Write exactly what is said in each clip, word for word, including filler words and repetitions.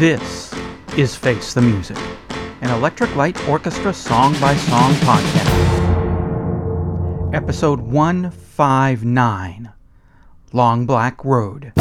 This is Face the Music, an Electric Light Orchestra song-by-song podcast. Episode one fifty-nine, Long Black Road.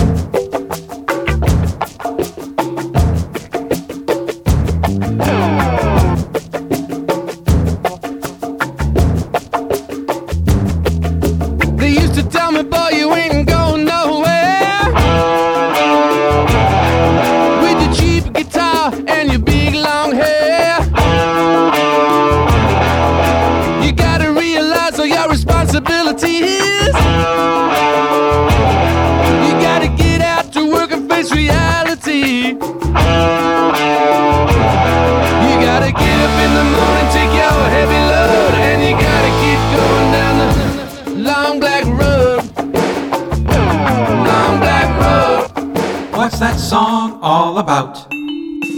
That song all about?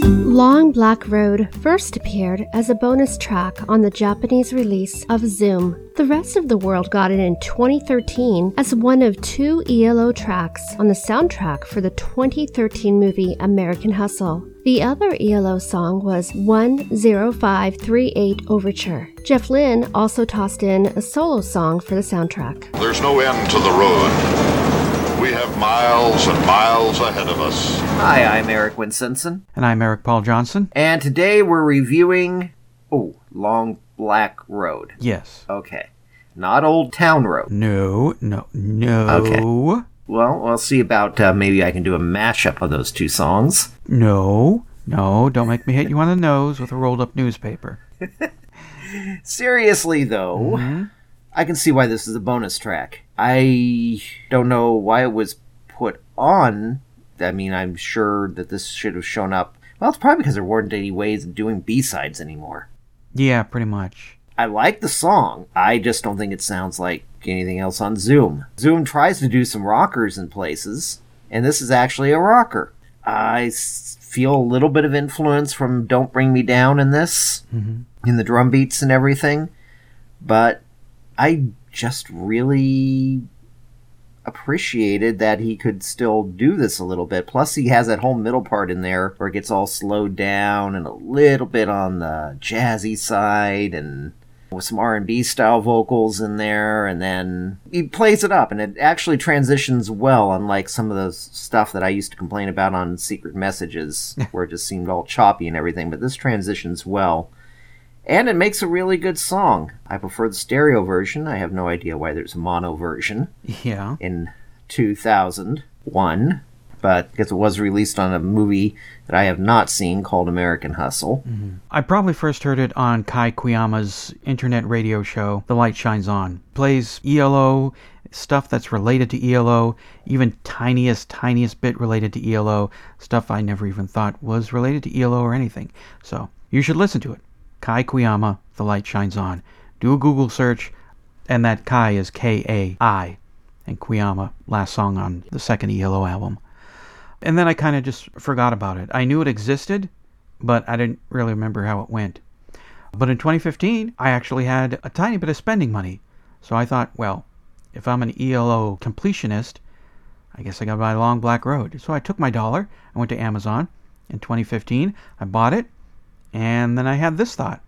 Long Black Road first appeared as a bonus track on the Japanese release of Zoom. The rest of the world got it in twenty thirteen as one of two E L O tracks on the soundtrack for the twenty thirteen movie American Hustle. The other E L O song was one oh five three eight Overture. Jeff Lynne also tossed in a solo song for the soundtrack. There's no end to the road. We have miles and miles ahead of us. Hi, I'm Eric Wincentson. And I'm Eric Paul Johnson. And today we're reviewing, oh, Long Black Road. Yes. Okay. Not Old Town Road. No, no, no. Okay. Well, we'll see about uh, maybe I can do a mashup of those two songs. No, no, don't make me hit you on the nose with a rolled-up newspaper. Seriously, though. Mm-hmm. I can see why this is a bonus track. I don't know why it was put on. I mean, I'm sure that this should have shown up. Well, it's probably because there weren't any ways of doing B-sides anymore. Yeah, pretty much. I like the song. I just don't think it sounds like anything else on Zoom. Zoom tries to do some rockers in places, and this is actually a rocker. I feel a little bit of influence from Don't Bring Me Down in this, mm-hmm. in the drum beats and everything, but I just really appreciated that he could still do this a little bit. Plus, he has that whole middle part in there where it gets all slowed down and a little bit on the jazzy side and with some R and B style vocals in there. And then he plays it up and it actually transitions well, unlike some of the stuff that I used to complain about on Secret Messages where it just seemed all choppy and everything. But this transitions well. And it makes a really good song. I prefer the stereo version. I have no idea why there's a mono version. Yeah. In two thousand one. But because it was released on a movie that I have not seen called American Hustle. Mm-hmm. I probably first heard it on Kai Kuyama's internet radio show, The Light Shines On. Plays E L O, stuff that's related to E L O, even tiniest, tiniest bit related to E L O. Stuff I never even thought was related to E L O or anything. So you should listen to it. Kai Kuyama, The Light Shines On. Do a Google search, and that Kai is K A I, and Kuyama, last song on the second E L O album. And then I kind of just forgot about it. I knew it existed, but I didn't really remember how it went. But in twenty fifteen, I actually had a tiny bit of spending money. So I thought, well, if I'm an E L O completionist, I guess I gotta buy Long Black Road. So I took my dollar, I went to Amazon. In twenty fifteen, I bought it. And then I had this thought.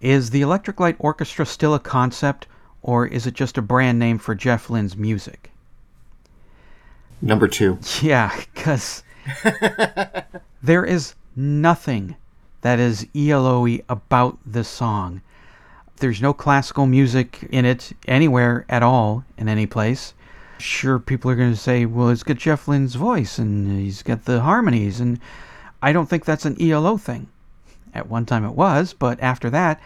Is the Electric Light Orchestra still a concept, or is it just a brand name for Jeff Lynne's music? Number two. Yeah, because there is nothing that is E L O-y about this song. There's no classical music in it anywhere at all, in any place. Sure, people are going to say, well, it's got Jeff Lynne's voice, and he's got the harmonies, and I don't think that's an E L O thing. At one time it was, but after that,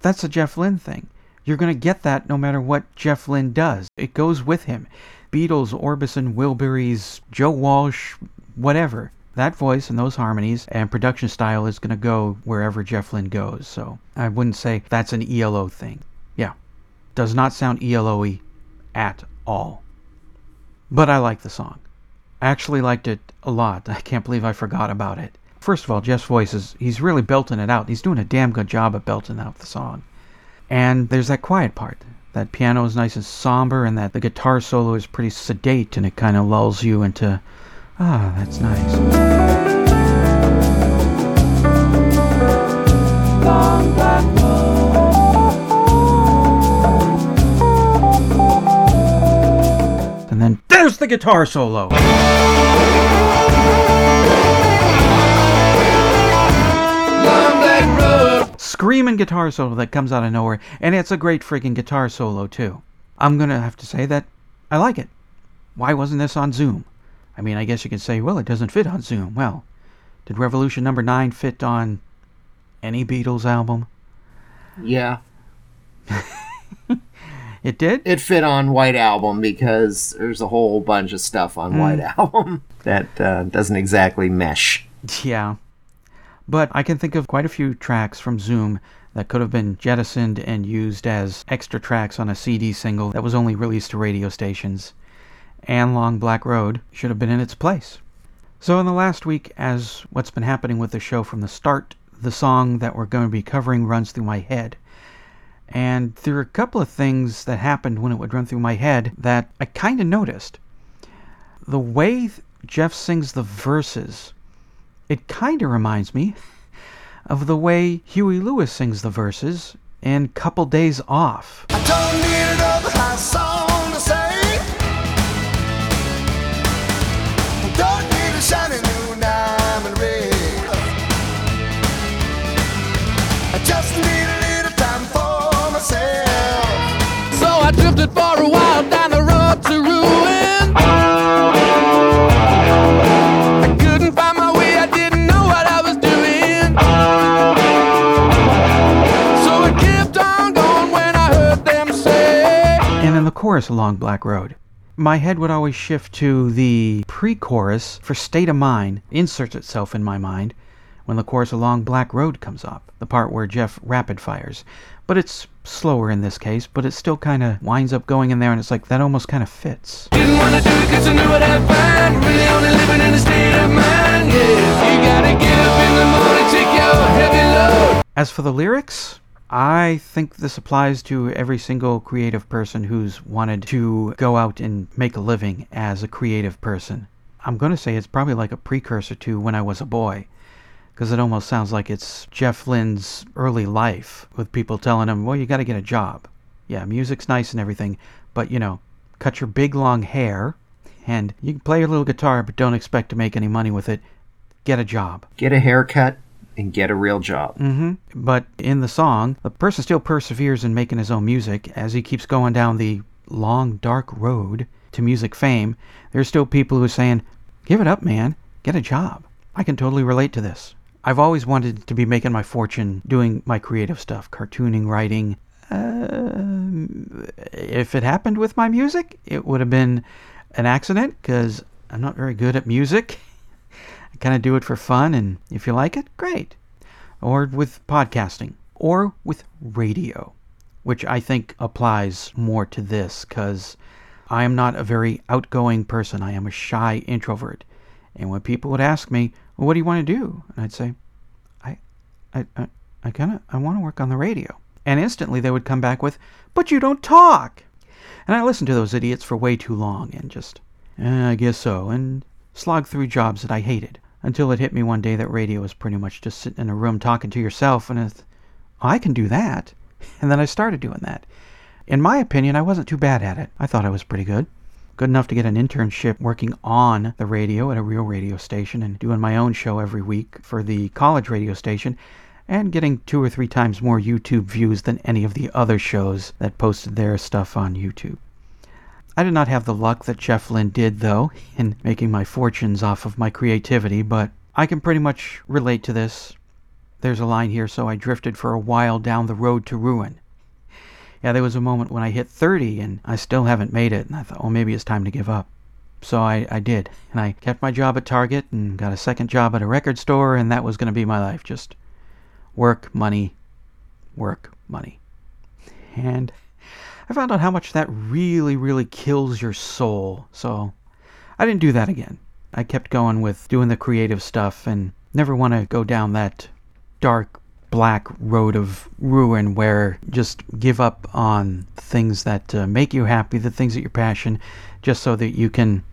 that's a Jeff Lynne thing. You're going to get that no matter what Jeff Lynne does. It goes with him. Beatles, Orbison, Wilburys, Joe Walsh, whatever. That voice and those harmonies and production style is going to go wherever Jeff Lynne goes. So I wouldn't say that's an E L O thing. Yeah. Does not sound E L O-y at all. But I like the song. I actually liked it a lot. I can't believe I forgot about it. First of all, Jeff's voice is, he's really belting it out. He's doing a damn good job at belting out the song. And there's that quiet part. That piano is nice and somber, and that the guitar solo is pretty sedate, and it kind of lulls you into Ah, that's nice. And then there's the guitar solo. Screaming guitar solo that comes out of nowhere, and it's a great freaking guitar solo too. I'm gonna have to say that I like it. Why wasn't this on Zoom? I mean, I guess you could say, well, it doesn't fit on Zoom. Well, did Revolution number nine fit on any Beatles album? Yeah. It did? It fit on White Album because there's a whole bunch of stuff on mm. White Album that uh, doesn't exactly mesh. Yeah. But I can think of quite a few tracks from Zoom that could have been jettisoned and used as extra tracks on a C D single that was only released to radio stations. And Long Black Road should have been in its place. So in the last week, as what's been happening with the show from the start, the song that we're going to be covering runs through my head. And there were a couple of things that happened when it would run through my head that I kind of noticed. The way Jeff sings the verses, it kind of reminds me of the way Huey Lewis sings the verses in Couple Days Off. I don't need another high song to sing. I don't need a shiny new diamond ring. I just need a little time for myself. So I drifted for a while down the road to ruin. Chorus along Black Road. My head would always shift to the pre-chorus for State of Mind, inserts itself in my mind when the chorus along Black Road comes up, the part where Jeff rapid fires. But it's slower in this case, but it still kind of winds up going in there, and it's like that almost kind of fits. Didn't want to do it because I knew what I'd find. Really only living in a state of mind. Yeah, you gotta get up in the morning, take your heavy load. As for the lyrics, I think this applies to every single creative person who's wanted to go out and make a living as a creative person. I'm going to say it's probably like a precursor to When I Was a Boy, because it almost sounds like it's Jeff Lynne's early life with people telling him, well, you got to get a job. Yeah, music's nice and everything, but, you know, cut your big long hair and you can play your little guitar, but don't expect to make any money with it. Get a job. Get a haircut. And get a real job. Mm-hmm. But in the song, the person still perseveres in making his own music as he keeps going down the long, dark road to music fame. There's still people who are saying, give it up, man. Get a job. I can totally relate to this. I've always wanted to be making my fortune doing my creative stuff, cartooning, writing. Uh, if it happened with my music, it would have been an accident because I'm not very good at music. Kind of do it for fun, and if you like it, great. Or with podcasting, or with radio, which I think applies more to this, because I am not a very outgoing person. I am a shy introvert, and when people would ask me, well, what do you want to do? And I'd say, I, I, I, I kind of, I want to work on the radio. And instantly they would come back with, but you don't talk. And I listened to those idiots for way too long, and just, eh, I guess so, and slogged through jobs that I hated. Until it hit me one day that radio is pretty much just sitting in a room talking to yourself, and it's, oh, I can do that. And then I started doing that. In my opinion, I wasn't too bad at it. I thought I was pretty good. Good enough to get an internship working on the radio at a real radio station and doing my own show every week for the college radio station and getting two or three times more YouTube views than any of the other shows that posted their stuff on YouTube. I did not have the luck that Jeff Lynne did, though, in making my fortunes off of my creativity, but I can pretty much relate to this. There's a line here, so I drifted for a while down the road to ruin. Yeah, there was a moment when I hit thirty, and I still haven't made it, and I thought, well, maybe it's time to give up. So I, I did, and I kept my job at Target and got a second job at a record store, and that was going to be my life, just work, money, work, money. And I found out how much that really, really kills your soul, so I didn't do that again. I kept going with doing the creative stuff and never want to go down that dark, black road of ruin where just give up on things that uh, make you happy, the things that you're passionate, just so that you can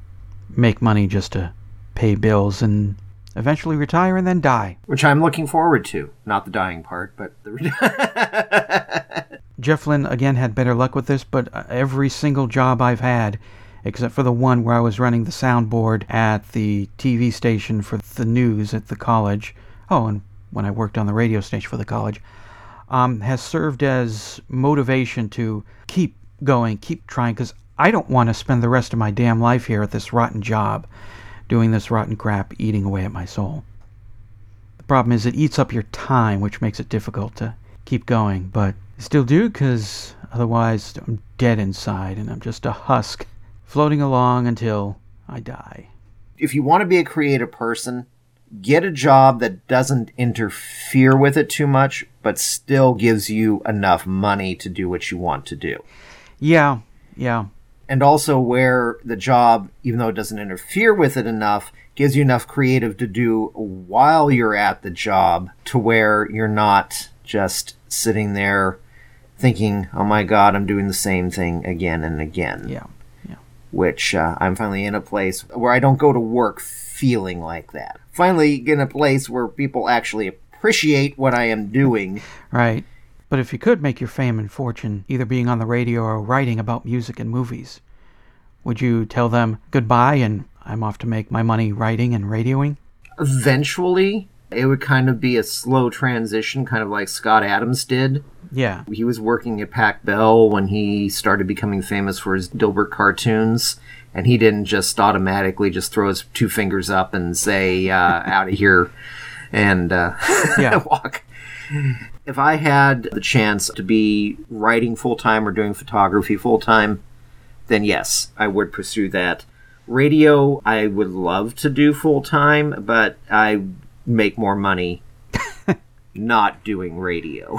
make money just to pay bills, and eventually retire and then die. Which I'm looking forward to. Not the dying part, but the re- Jeff Lynne, again, had better luck with this, but every single job I've had, except for the one where I was running the soundboard at the T V station for the news at the college, oh, and when I worked on the radio station for the college, um, has served as motivation to keep going, keep trying, because I don't want to spend the rest of my damn life here at this rotten job, doing this rotten crap, eating away at my soul. The problem is it eats up your time, which makes it difficult to keep going, but I still do, because otherwise I'm dead inside and I'm just a husk floating along until I die. If you want to be a creative person, get a job that doesn't interfere with it too much, but still gives you enough money to do what you want to do. Yeah, yeah. And also where the job, even though it doesn't interfere with it enough, gives you enough creative to do while you're at the job, to where you're not just sitting there thinking, oh my God, I'm doing the same thing again and again. Yeah. Which uh, I'm finally in a place where I don't go to work feeling like that. Finally in a place where people actually appreciate what I am doing. Right. But if you could make your fame and fortune either being on the radio or writing about music and movies, would you tell them goodbye and I'm off to make my money writing and radioing? Eventually, it would kind of be a slow transition, kind of like Scott Adams did. Yeah. He was working at Pac Bell when he started becoming famous for his Dilbert cartoons, and he didn't just automatically just throw his two fingers up and say, uh, out of here, and uh, yeah. walk. If I had the chance to be writing full-time or doing photography full-time, then yes, I would pursue that. Radio, I would love to do full-time, but I make more money not doing radio.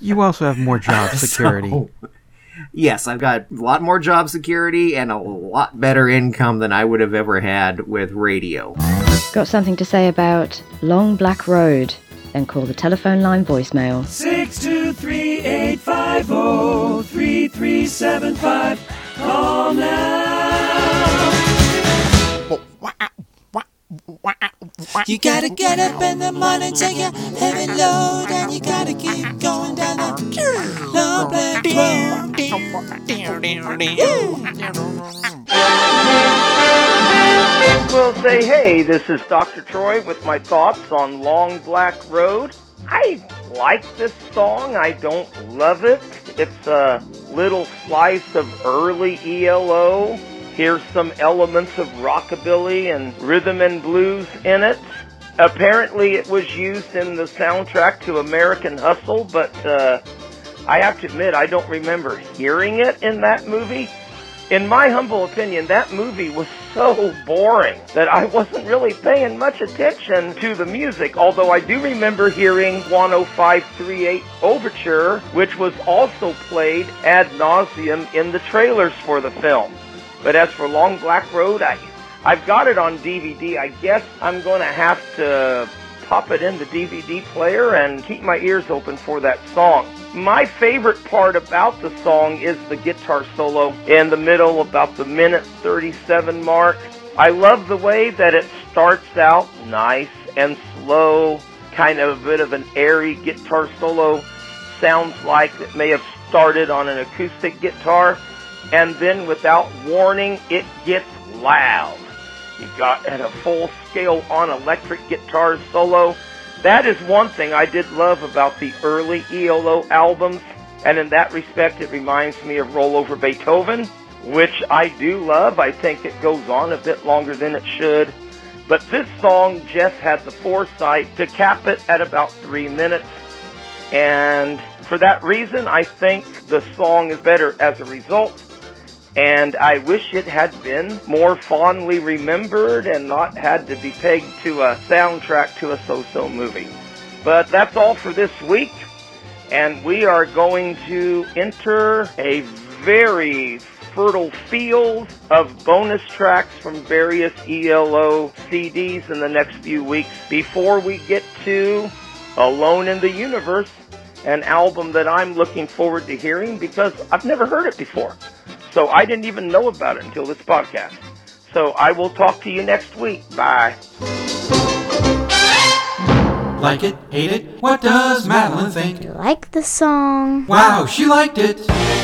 You also have more job security. So, yes, I've got a lot more job security and a lot better income than I would have ever had with radio. Got something to say about Long Black Road? Then call the telephone line voicemail. six two three, eight five zero, three three seven five. Call now. You gotta get up in the morning, take your heavy load, and you gotta keep going down the long black road. We'll say, hey, this is Doctor Troy with my thoughts on Long Black Road. I like this song. I don't love it. It's a little slice of early E L O. Here's some elements of rockabilly and rhythm and blues in it. Apparently it was used in the soundtrack to American Hustle, but uh, I have to admit I don't remember hearing it in that movie. In my humble opinion, that movie was so boring that I wasn't really paying much attention to the music, although I do remember hearing one oh five three eight Overture, which was also played ad nauseum in the trailers for the film. But as for Long Black Road, I, I've got it on D V D. I guess I'm going to have to pop it in the D V D player and keep my ears open for that song. My favorite part about the song is the guitar solo in the middle, about the minute thirty-seven mark. I love the way that it starts out nice and slow, kind of a bit of an airy guitar solo. Sounds like it may have started on an acoustic guitar. And then, without warning, it gets loud. You got at a full-scale on electric guitar solo. That is one thing I did love about the early E L O albums, and in that respect, it reminds me of Roll Over Beethoven, which I do love. I think it goes on a bit longer than it should. But this song, Jeff had the foresight to cap it at about three minutes, and for that reason, I think the song is better as a result. And I wish it had been more fondly remembered and not had to be pegged to a soundtrack to a so-so movie. But that's all for this week. And we are going to enter a very fertile field of bonus tracks from various E L O C Ds in the next few weeks before we get to Alone in the Universe, an album that I'm looking forward to hearing because I've never heard it before. So I didn't even know about it until this podcast. So I will talk to you next week. Bye. Like it? Hate it? What does Madeline think? You like the song? Wow, she liked it!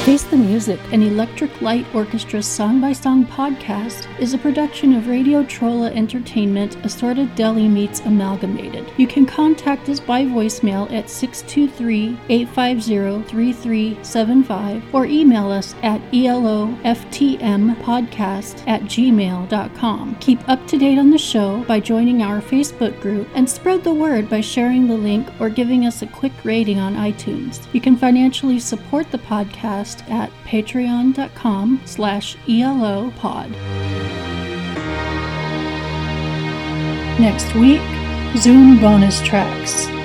Face the Music, an Electric Light Orchestra song-by-song podcast, is a production of Radio Trolla Entertainment, Assorted Deli Meets Amalgamated. You can contact us by voicemail at six two three, eight five zero, three three seven five or email us at e l o f t m podcast at gmail dot com. Keep up to date on the show by joining our Facebook group and spread the word by sharing the link or giving us a quick rating on iTunes. You can financially support the podcast at patreon dot com slash E L O pod. Next week, Zoom bonus tracks.